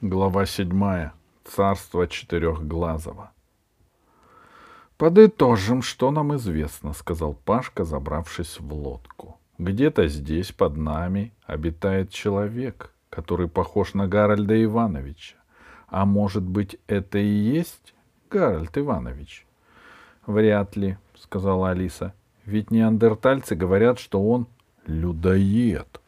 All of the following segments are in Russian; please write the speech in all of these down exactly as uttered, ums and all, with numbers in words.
Глава седьмая. Царство Четырёхглазого. «Подытожим, что нам известно», — сказал Пашка, забравшись в лодку. «Где-то здесь, под нами, обитает человек, который похож на Гарольда Ивановича. А может быть, это и есть Гарольд Иванович?» «Вряд ли», — сказала Алиса. «Ведь неандертальцы говорят, что он людоед.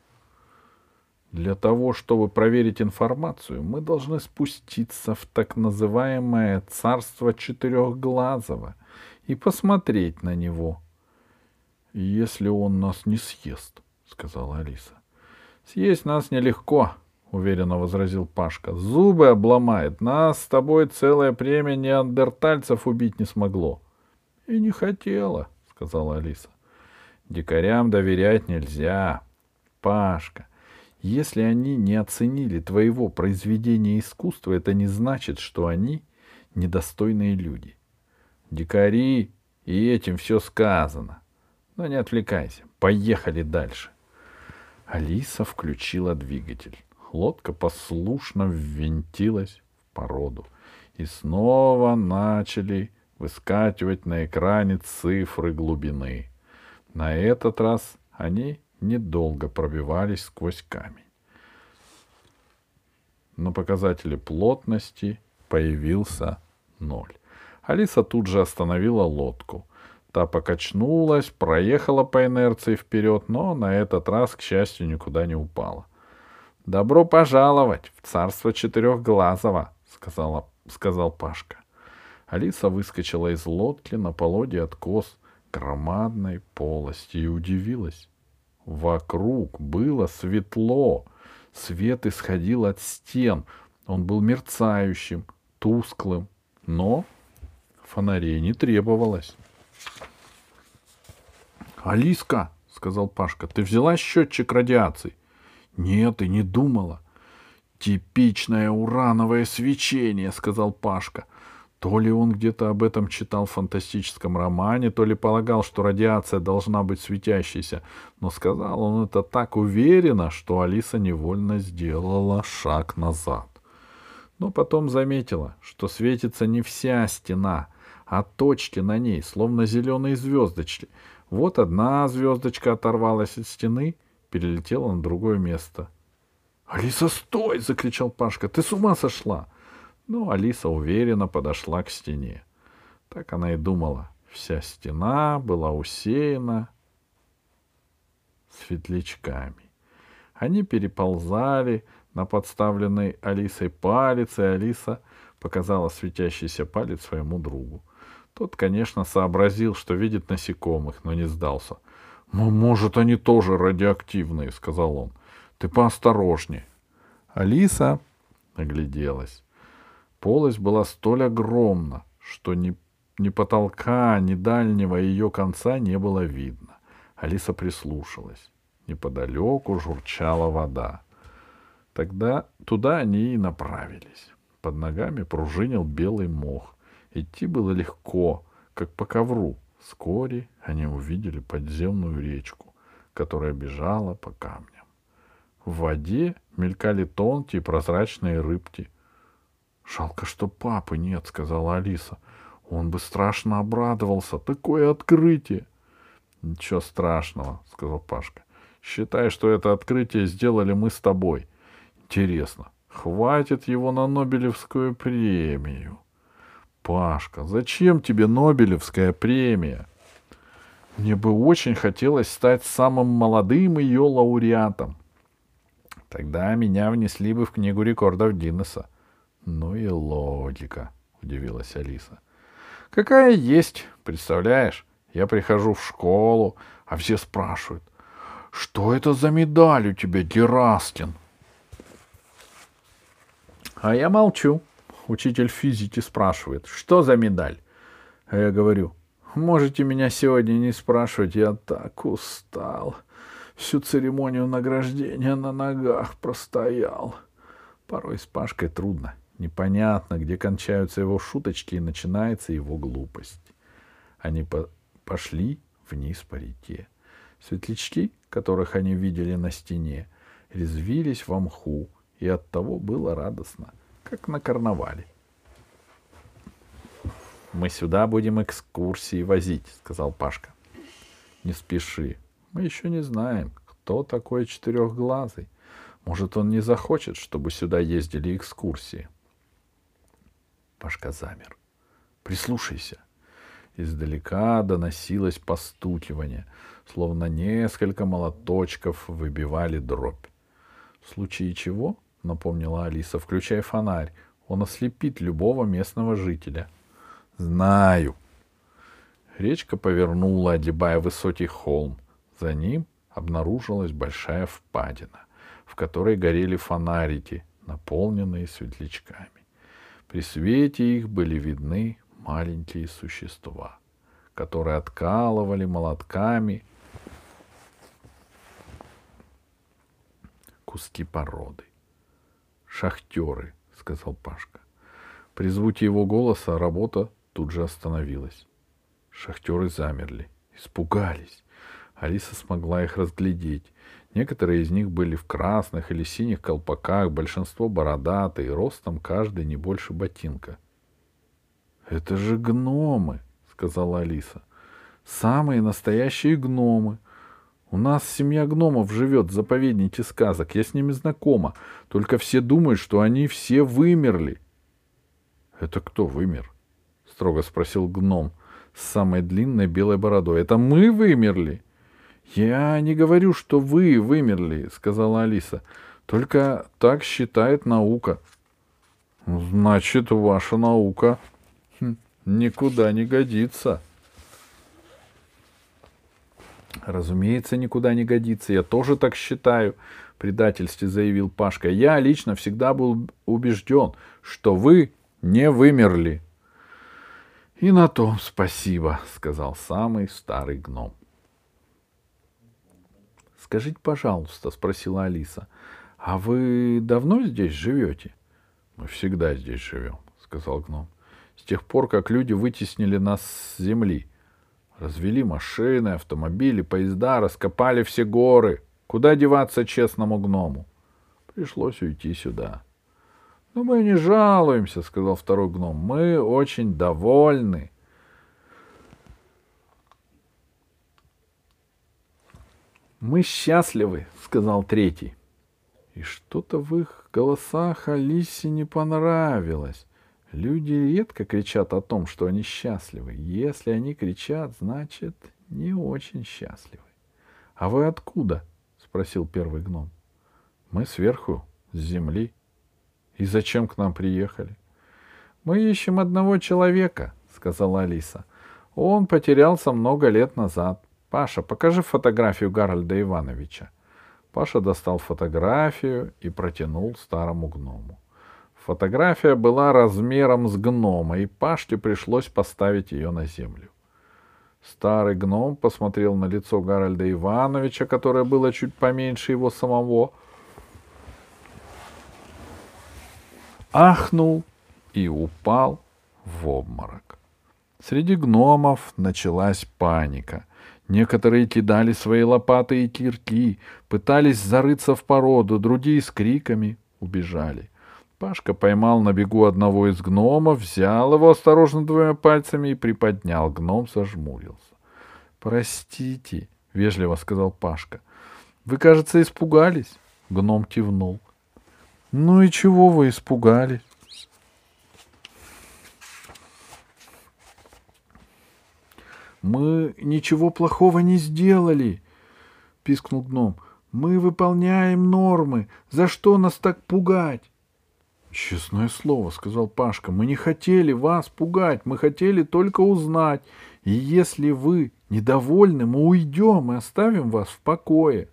Для того, чтобы проверить информацию, мы должны спуститься в так называемое царство Четырёхглазого и посмотреть на него. — Если он нас не съест, — сказала Алиса. — Съесть нас нелегко, — уверенно возразил Пашка. — Зубы обломает. Нас с тобой целое племя неандертальцев убить не смогло. — И не хотела, — сказала Алиса. — Дикарям доверять нельзя. Пашка, если они не оценили твоего произведения искусства, это не значит, что они недостойные люди. Дикари, и этим все сказано. Но не отвлекайся. Поехали дальше. Алиса включила двигатель. Лодка послушно ввинтилась в породу. И снова начали выскакивать на экране цифры глубины. На этот раз они недолго пробивались сквозь камень. На показателе плотности появился ноль. Алиса тут же остановила лодку. Та покачнулась, проехала по инерции вперед, но на этот раз, к счастью, никуда не упала. — Добро пожаловать в царство Четырёхглазого, — сказала, сказал Пашка. Алиса выскочила из лодки на полоде откос громадной полости и удивилась. Вокруг было светло. Свет исходил от стен. Он был мерцающим, тусклым, но фонарей не требовалось. — Алиска, — сказал Пашка, — ты взяла счетчик радиации? — Нет, и не думала. — Типичное урановое свечение, — сказал Пашка. То ли он где-то об этом читал в фантастическом романе, то ли полагал, что радиация должна быть светящейся. Но сказал он это так уверенно, что Алиса невольно сделала шаг назад. Но потом заметила, что светится не вся стена, а точки на ней, словно зеленые звездочки. Вот одна звездочка оторвалась от стены, перелетела на другое место. — Алиса, стой! — закричал Пашка. — Ты с ума сошла! Но Алиса уверенно подошла к стене. Так она и думала. Вся стена была усеяна светлячками. Они переползали на подставленный Алисой палец, и Алиса показала светящийся палец своему другу. Тот, конечно, сообразил, что видит насекомых, но не сдался. «Ну, может, они тоже радиоактивные», — сказал он. «Ты поосторожнее». Алиса огляделась. Полость была столь огромна, что ни, ни потолка, ни дальнего ее конца не было видно. Алиса прислушалась. Неподалеку журчала вода. Тогда туда они и направились. Под ногами пружинил белый мох. Идти было легко, как по ковру. Вскоре они увидели подземную речку, которая бежала по камням. В воде мелькали тонкие прозрачные рыбки. «Жалко, что папы нет», — сказала Алиса. «Он бы страшно обрадовался. Такое открытие!» «Ничего страшного», — сказал Пашка. «Считай, что это открытие сделали мы с тобой. Интересно, хватит его на Нобелевскую премию?» «Пашка, зачем тебе Нобелевская премия?» «Мне бы очень хотелось стать самым молодым ее лауреатом. Тогда меня внесли бы в книгу рекордов Гиннесса». «Ну и логика», — удивилась Алиса. «Какая есть, представляешь? Я прихожу в школу, а все спрашивают, что это за медаль у тебя, Гераскин?» А я молчу. Учитель физики спрашивает, что за медаль? А я говорю, можете меня сегодня не спрашивать, я так устал. Всю церемонию награждения на ногах простоял. Порой с Пашкой трудно. Непонятно, где кончаются его шуточки и начинается его глупость. Они по- пошли вниз по реке. Светлячки, которых они видели на стене, резвились во мху и оттого было радостно, как на карнавале. — Мы сюда будем экскурсии возить, — сказал Пашка. — Не спеши, мы еще не знаем, кто такой Четырёхглазый. Может, он не захочет, чтобы сюда ездили экскурсии. Пашка замер. — Прислушайся. Издалека доносилось постукивание, словно несколько молоточков выбивали дробь. — В случае чего, — напомнила Алиса, — включай фонарь, он ослепит любого местного жителя. — Знаю. Речка повернула, огибая высокий холм. За ним обнаружилась большая впадина, в которой горели фонарики, наполненные светлячками. При свете их были видны маленькие существа, которые откалывали молотками куски породы. «Шахтеры», — сказал Пашка. При звуке его голоса работа тут же остановилась. Шахтеры замерли, испугались. Алиса смогла их разглядеть. Некоторые из них были в красных или синих колпаках, большинство бородатые, ростом каждый не больше ботинка. «Это же гномы!» — сказала Алиса. «Самые настоящие гномы! У нас семья гномов живет в заповеднике сказок, я с ними знакома, только все думают, что они все вымерли». «Это кто вымер?» — строго спросил гном с самой длинной белой бородой. «Это мы вымерли?» «Я не говорю, что вы вымерли», — сказала Алиса. «Только так считает наука». «Значит, ваша наука хм, никуда не годится». «Разумеется, никуда не годится. Я тоже так считаю», — в предательстве заявил Пашка. «Я лично всегда был убежден, что вы не вымерли». «И на том спасибо», — сказал самый старый гном. «Скажите, пожалуйста, — спросила Алиса, — а вы давно здесь живете?» «Мы всегда здесь живем, — сказал гном. — С тех пор, как люди вытеснили нас с земли. Развели машины, автомобили, поезда, раскопали все горы. Куда деваться честному гному? Пришлось уйти сюда». «Но мы не жалуемся, — сказал второй гном. — Мы очень довольны». «Мы счастливы», — сказал третий. И что-то в их голосах Алисе не понравилось. Люди редко кричат о том, что они счастливы. Если они кричат, значит, не очень счастливы. «А вы откуда?» — спросил первый гном. «Мы сверху, с земли. И зачем к нам приехали?» «Мы ищем одного человека», — сказала Алиса. «Он потерялся много лет назад. Паша, покажи фотографию Гарольда Ивановича». Паша достал фотографию и протянул старому гному. Фотография была размером с гнома, и Пашке пришлось поставить ее на землю. Старый гном посмотрел на лицо Гарольда Ивановича, которое было чуть поменьше его самого, ахнул и упал в обморок. Среди гномов началась паника. Некоторые кидали свои лопаты и кирки, пытались зарыться в породу, другие с криками убежали. Пашка поймал на бегу одного из гномов, взял его осторожно двумя пальцами и приподнял. Гном зажмурился. «Простите», — вежливо сказал Пашка. «Вы, кажется, испугались?» Гном кивнул. «Ну и чего вы испугались?» «Мы ничего плохого не сделали», — пискнул гном. «Мы выполняем нормы. За что нас так пугать?» «Честное слово», — сказал Пашка, — «мы не хотели вас пугать. Мы хотели только узнать. И если вы недовольны, мы уйдем и оставим вас в покое».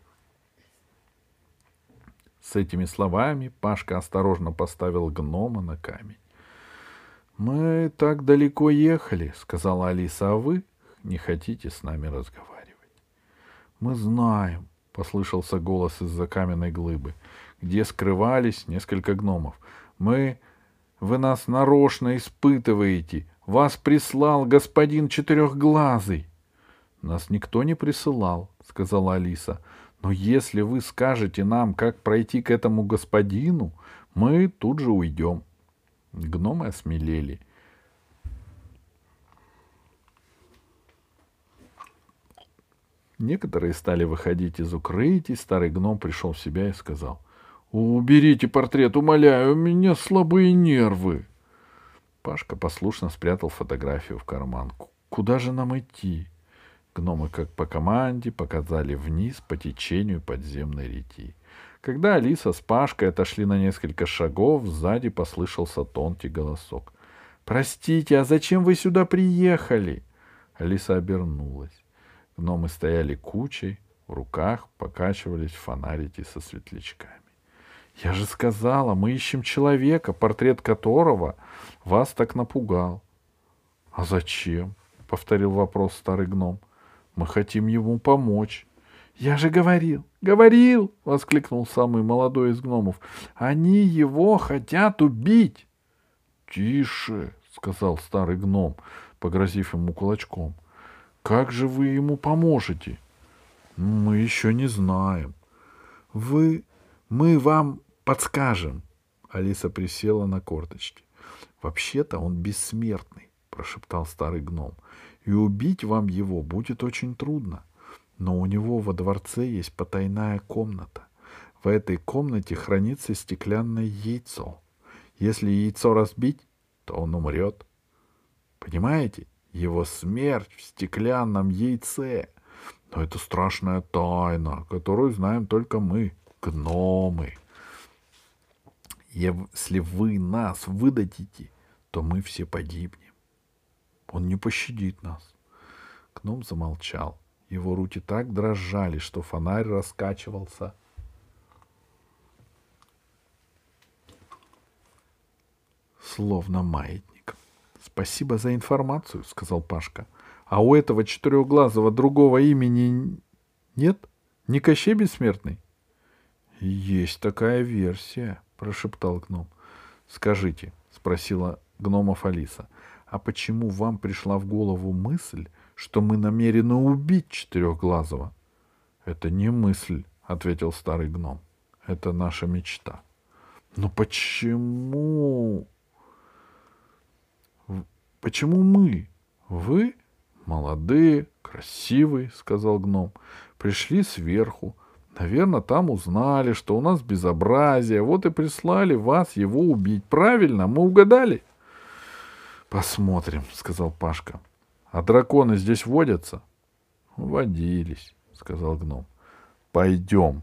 С этими словами Пашка осторожно поставил гнома на камень. «Мы так далеко ехали», — сказала Алиса, — «а вы не хотите с нами разговаривать?» «Мы знаем», — послышался голос из-за каменной глыбы, где скрывались несколько гномов. «Мы... Вы нас нарочно испытываете! Вас прислал господин Четырёхглазый!» «Нас никто не присылал», — сказала Алиса. Но если вы скажете нам, как пройти к этому господину, мы тут же уйдем. Гномы осмелели. Некоторые стали выходить из укрытий. Старый гном пришел в себя и сказал: «Уберите портрет, умоляю, у меня слабые нервы». Пашка послушно спрятал фотографию в карман. «Куда же нам идти?» Гномы, как по команде, показали вниз по течению подземной реки. Когда Алиса с Пашкой отошли на несколько шагов, сзади послышался тонкий голосок. «Простите, а зачем вы сюда приехали?» Алиса обернулась. Гномы стояли кучей, в руках покачивались фонарики со светлячками. «Я же сказала, мы ищем человека, портрет которого вас так напугал». «А зачем?» — повторил вопрос старый гном. «Мы хотим ему помочь». «Я же говорил, говорил!» — воскликнул самый молодой из гномов. «Они его хотят убить!» «Тише!» — сказал старый гном, погрозив ему кулачком. «Как же вы ему поможете?» «Мы еще не знаем». «Вы... мы вам подскажем». Алиса присела на корточки. «Вообще-то он бессмертный», — прошептал старый гном. «И убить вам его будет очень трудно. Но у него во дворце есть потайная комната. В этой комнате хранится стеклянное яйцо. Если яйцо разбить, то он умрет. Понимаете? Его смерть в стеклянном яйце. Но это страшная тайна, которую знаем только мы, гномы. Если вы нас выдадите, то мы все погибнем. Он не пощадит нас». Гном замолчал. Его руки так дрожали, что фонарь раскачивался. Словно маятник. «Спасибо за информацию», — сказал Пашка. «А у этого четырехглазого другого имени нет? Не Кощей Бессмертный?» «Есть такая версия», — прошептал гном. «Скажите», — спросила гномов Алиса, «а почему вам пришла в голову мысль, что мы намерены убить четырехглазого?» «Это не мысль», — ответил старый гном. «Это наша мечта». «Но почему...» «Почему мы? Вы, молодые, красивые, — сказал гном, — пришли сверху. Наверное, там узнали, что у нас безобразие. Вот и прислали вас его убить. Правильно? Мы угадали?» «Посмотрим, — сказал Пашка. — А драконы здесь водятся?» «Водились, — сказал гном. — Пойдем.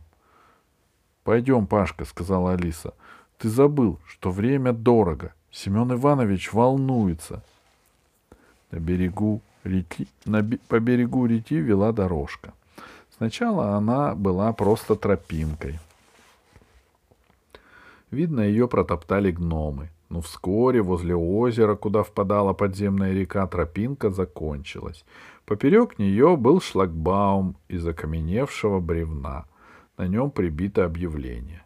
Пойдем, Пашка, — сказала Алиса. — Ты забыл, что время дорого. Семён Иванович волнуется». На берегу реки, на, по берегу реки вела дорожка. Сначала она была просто тропинкой. Видно, ее протоптали гномы. Но вскоре возле озера, куда впадала подземная река, тропинка закончилась. Поперек нее был шлагбаум из окаменевшего бревна. На нем прибито объявление: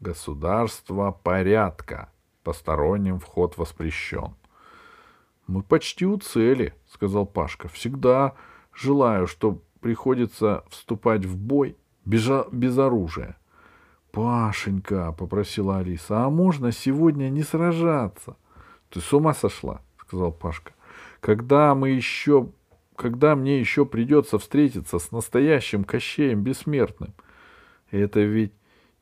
«Государство порядка. Посторонним вход воспрещен». «Мы почти у цели», — сказал Пашка. «Всегда желаю, что приходится вступать в бой бежа... без оружия». «Пашенька, — попросила Алиса, — а можно сегодня не сражаться?» «Ты с ума сошла», — сказал Пашка. «Когда мы еще... Когда мне еще придется встретиться с настоящим Кощеем Бессмертным? Это ведь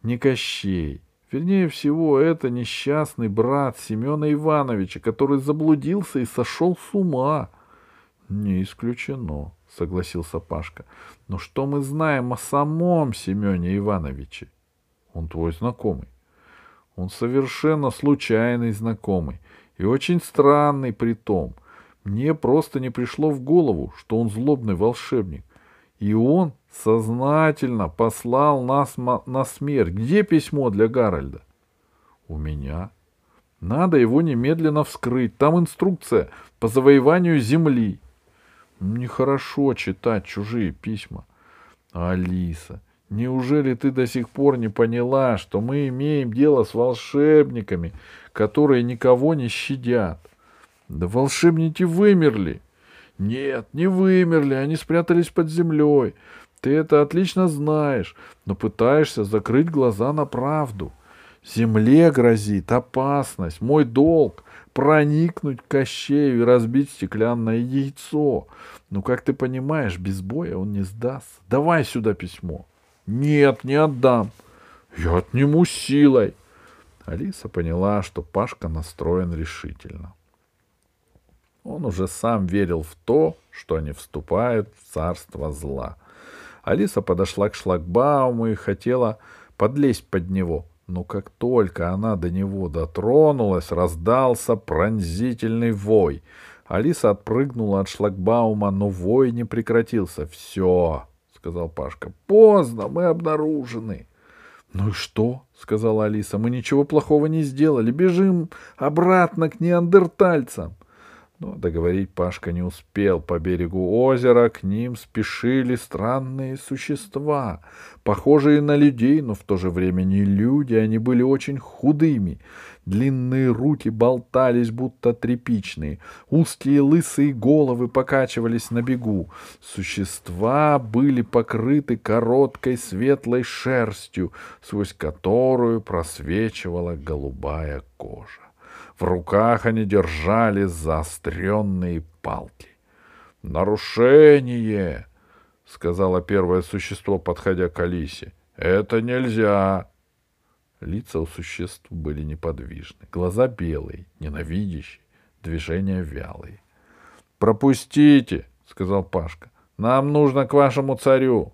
не Кощей. Вернее всего, это несчастный брат Семёна Ивановича, который заблудился и сошел с ума». «Не исключено», — согласился Пашка. «Но что мы знаем о самом Семёне Ивановиче? Он твой знакомый. Он совершенно случайный знакомый. И очень странный при том. Мне просто не пришло в голову, что он злобный волшебник. И он сознательно послал нас на смерть. Где письмо для Гарольда?» «У меня. Надо его немедленно вскрыть. Там инструкция по завоеванию земли». «Нехорошо читать чужие письма». «Алиса, неужели ты до сих пор не поняла, что мы имеем дело с волшебниками, которые никого не щадят?» «Да волшебники вымерли». «Нет, не вымерли, они спрятались под землей. Ты это отлично знаешь, но пытаешься закрыть глаза на правду. Земле грозит опасность. Мой долг — проникнуть к Кощею и разбить стеклянное яйцо. Ну, как ты понимаешь, без боя он не сдастся. Давай сюда письмо. Нет, не отдам. Я отниму силой. Алиса поняла, что Пашка настроен решительно. Он уже сам верил в то, что они вступают в царство зла. Алиса подошла к шлагбауму и хотела подлезть под него. Но как только она до него дотронулась, раздался пронзительный вой. Алиса отпрыгнула от шлагбаума, но вой не прекратился. — Все, — сказал Пашка, — поздно, мы обнаружены. — Ну и что? — сказала Алиса. — Мы ничего плохого не сделали. Бежим обратно к неандертальцам. Но договорить Пашка не успел. По берегу озера к ним спешили странные существа, похожие на людей, но в то же время не люди, они были очень худыми. Длинные руки болтались, будто тряпичные. Узкие лысые головы покачивались на бегу. Существа были покрыты короткой светлой шерстью, сквозь которую просвечивала голубая кожа. В руках они держали заостренные палки. «Нарушение!» — сказала первое существо, подходя к Алисе. «Это нельзя!» Лица у существ были неподвижны. Глаза белые, ненавидящие, движения вялые. «Пропустите!» — сказал Пашка. «Нам нужно к вашему царю!»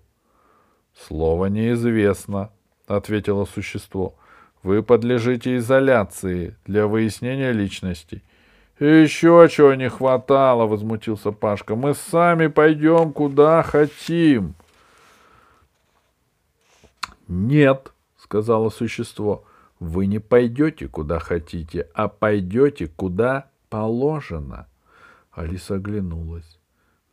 «Слово неизвестно!» — ответило существо. Вы подлежите изоляции для выяснения личности. — Еще чего не хватало, — возмутился Пашка. — Мы сами пойдем куда хотим. — Нет, — сказала существо, — вы не пойдете куда хотите, а пойдете куда положено. Алиса оглянулась.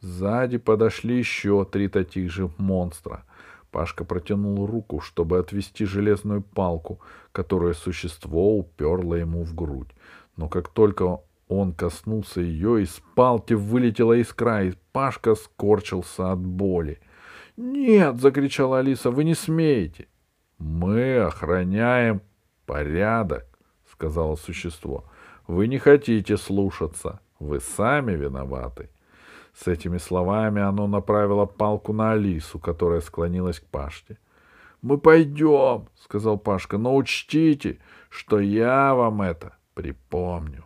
Сзади подошли еще три таких же монстра. Пашка протянул руку, чтобы отвести железную палку, которую существо уперло ему в грудь. Но как только он коснулся ее, из палки вылетела искра, и Пашка скорчился от боли. — Нет! — закричала Алиса. — Вы не смеете! — Мы охраняем порядок, — сказала существо. — Вы не хотите слушаться. Вы сами виноваты. С этими словами оно направило палку на Алису, которая склонилась к Пашке. — Мы пойдем, — сказал Пашка, — но учтите, что я вам это припомню.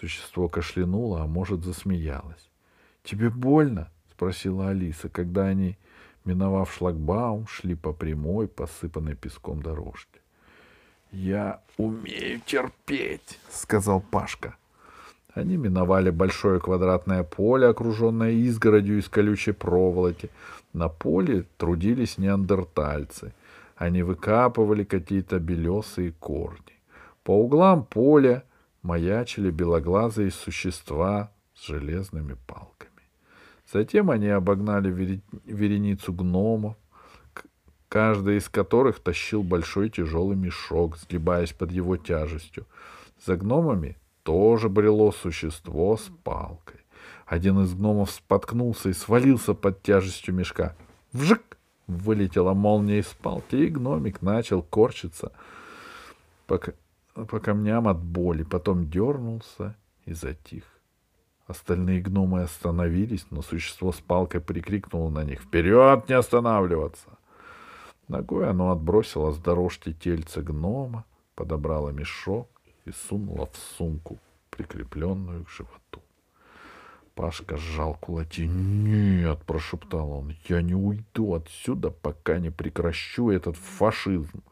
Существо кашлянуло, а может, засмеялось. — Тебе больно? — спросила Алиса, когда они, миновав шлагбаум, шли по прямой, посыпанной песком дорожке. — Я умею терпеть, — сказал Пашка. Они миновали большое квадратное поле, окруженное изгородью из колючей проволоки. На поле трудились неандертальцы. Они выкапывали какие-то белесые корни. По углам поля маячили белоглазые существа с железными палками. Затем они обогнали вереницу гномов, каждый из которых тащил большой тяжелый мешок, сгибаясь под его тяжестью. За гномами тоже брело существо с палкой. Один из гномов споткнулся и свалился под тяжестью мешка. Вжик! Вылетела молния из палки, и гномик начал корчиться по, по камням от боли. Потом дернулся и затих. Остальные гномы остановились, но существо с палкой прикрикнуло на них: «Вперед, не останавливаться!» Ногой оно отбросило с дорожки тельце гнома, подобрало мешок и сунула в сумку, прикрепленную к животу. Пашка сжал кулаки. «Нет!» — прошептал он. «Я не уйду отсюда, пока не прекращу этот фашизм!»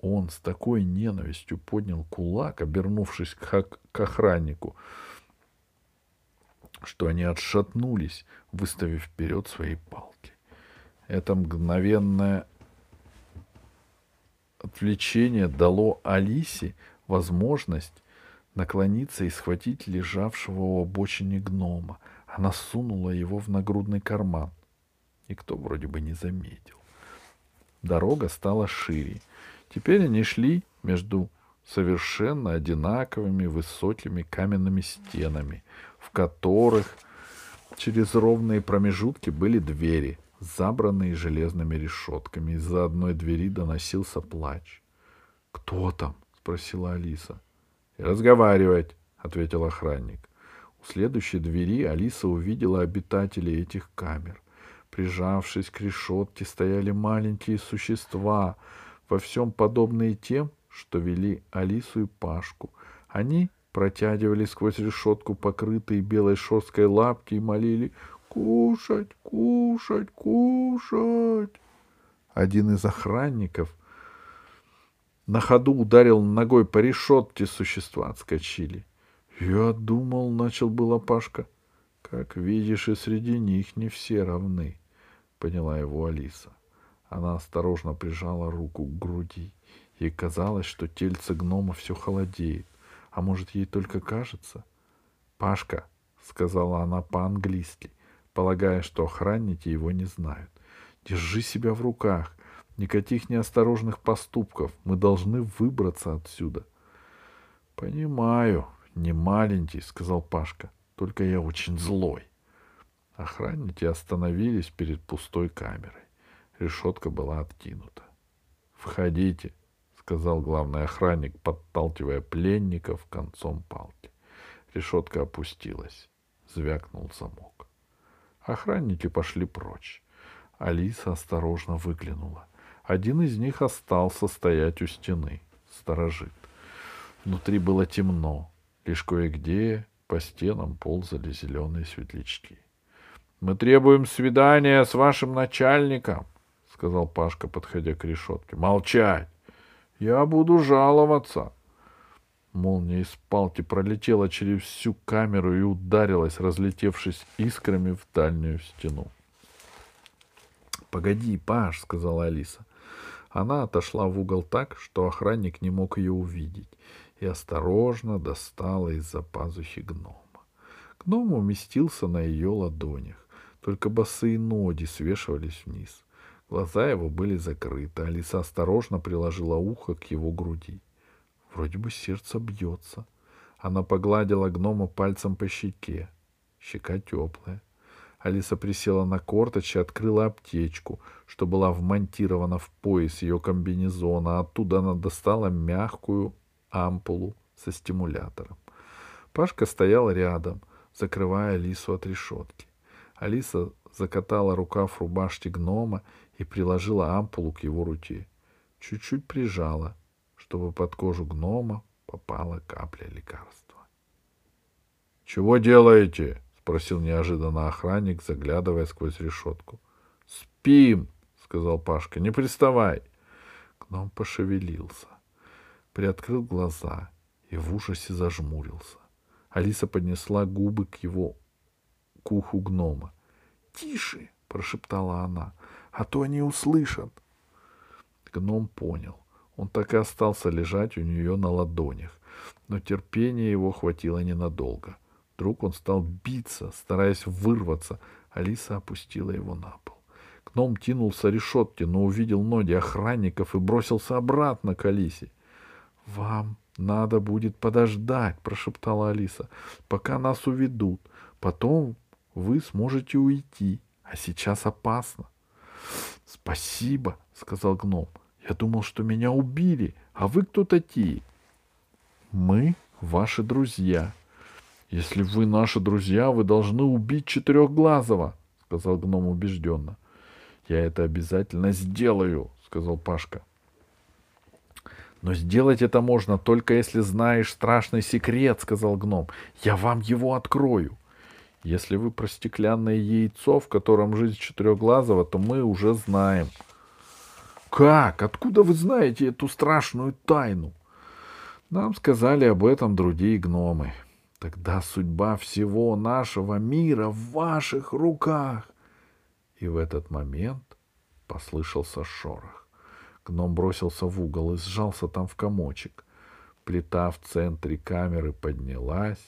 Он с такой ненавистью поднял кулак, обернувшись к, к охраннику, что они отшатнулись, выставив вперед свои палки. Это мгновенное отвлечение дало Алисе возможность наклониться и схватить лежавшего у обочины гнома. Она сунула его в нагрудный карман. Никто вроде бы не заметил. Дорога стала шире. Теперь они шли между совершенно одинаковыми высокими каменными стенами, в которых через ровные промежутки были двери, забранные железными решетками. Из-за одной двери доносился плач. — Кто там? — спросила Алиса. — Разговаривать, — ответил охранник. У следующей двери Алиса увидела обитателей этих камер. Прижавшись к решетке, стояли маленькие существа, во всем подобные тем, что вели Алису и Пашку. Они протягивали сквозь решетку покрытые белой шерсткой лапки и молили «Кушать, кушать, кушать!». Один из охранников на ходу ударил ногой по решетке, существа отскочили. «Я думал», — начал было Пашка. «Как видишь, и среди них не все равны», — поняла его Алиса. Она осторожно прижала руку к груди. Ей казалось, что тельце гнома все холодеет. А может, ей только кажется? «Пашка», — сказала она по-английски, полагая, что охранники его не знают. «Держи себя в руках. Никаких неосторожных поступков. Мы должны выбраться отсюда». «Понимаю, не маленький», — сказал Пашка. «Только я очень злой». Охранники остановились перед пустой камерой. Решетка была откинута. «Входите», — сказал главный охранник, подталкивая пленников концом палки. Решетка опустилась. Звякнул замок. Охранники пошли прочь. Алиса осторожно выглянула. Один из них остался стоять у стены. Сторожит. Внутри было темно. Лишь кое-где по стенам ползали зеленые светлячки. — Мы требуем свидания с вашим начальником, — сказал Пашка, подходя к решетке. — Молчать! Я буду жаловаться. Молния из палки пролетела через всю камеру и ударилась, разлетевшись искрами в дальнюю стену. — Погоди, Паш, — сказала Алиса. Она отошла в угол так, что охранник не мог ее увидеть, и осторожно достала из-за пазухи гнома. Гном уместился на ее ладонях, только босые ноги свешивались вниз. Глаза его были закрыты, Алиса осторожно приложила ухо к его груди. Вроде бы сердце бьется. Она погладила гнома пальцем по щеке. Щека теплая. Алиса присела на корточки, открыла аптечку, что была вмонтирована в пояс ее комбинезона. Оттуда она достала мягкую ампулу со стимулятором. Пашка стоял рядом, закрывая Алису от решетки. Алиса закатала рукав рубашки гнома и приложила ампулу к его руке. Чуть-чуть прижала, чтобы под кожу гнома попала капля лекарства. — Чего делаете? — спросил неожиданно охранник, заглядывая сквозь решетку. — Спим! — сказал Пашка. — Не приставай! Гном пошевелился, приоткрыл глаза и в ужасе зажмурился. Алиса поднесла губы к его к уху гнома. — Тише! — прошептала она. — А то они услышат. Гном понял. Он так и остался лежать у нее на ладонях. Но терпения его хватило ненадолго. Вдруг он стал биться, стараясь вырваться. Алиса опустила его на пол. Гном тянулся решетки, но увидел ноги охранников и бросился обратно к Алисе. — Вам надо будет подождать, — прошептала Алиса, — пока нас уведут. Потом вы сможете уйти, а сейчас опасно. — Спасибо, — сказал гном. — Я думал, что меня убили, а вы кто такие? — Мы ваши друзья. — Если вы наши друзья, вы должны убить Четырёхглазого, — сказал гном убежденно. — Я это обязательно сделаю, — сказал Пашка. «Но сделать это можно, только если знаешь страшный секрет», — сказал гном. «Я вам его открою». «Если вы про стеклянное яйцо, в котором жизнь Четырёхглазого, то мы уже знаем». «Как? Откуда вы знаете эту страшную тайну?» «Нам сказали об этом другие гномы». «Тогда судьба всего нашего мира в ваших руках». И в этот момент послышался шорох. Гном бросился в угол и сжался там в комочек. Плита в центре камеры поднялась,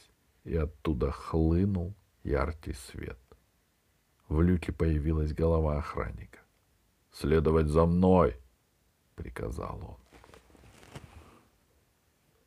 и оттуда хлынул яркий свет. В люке появилась голова охранника. — Следовать за мной! — приказал он.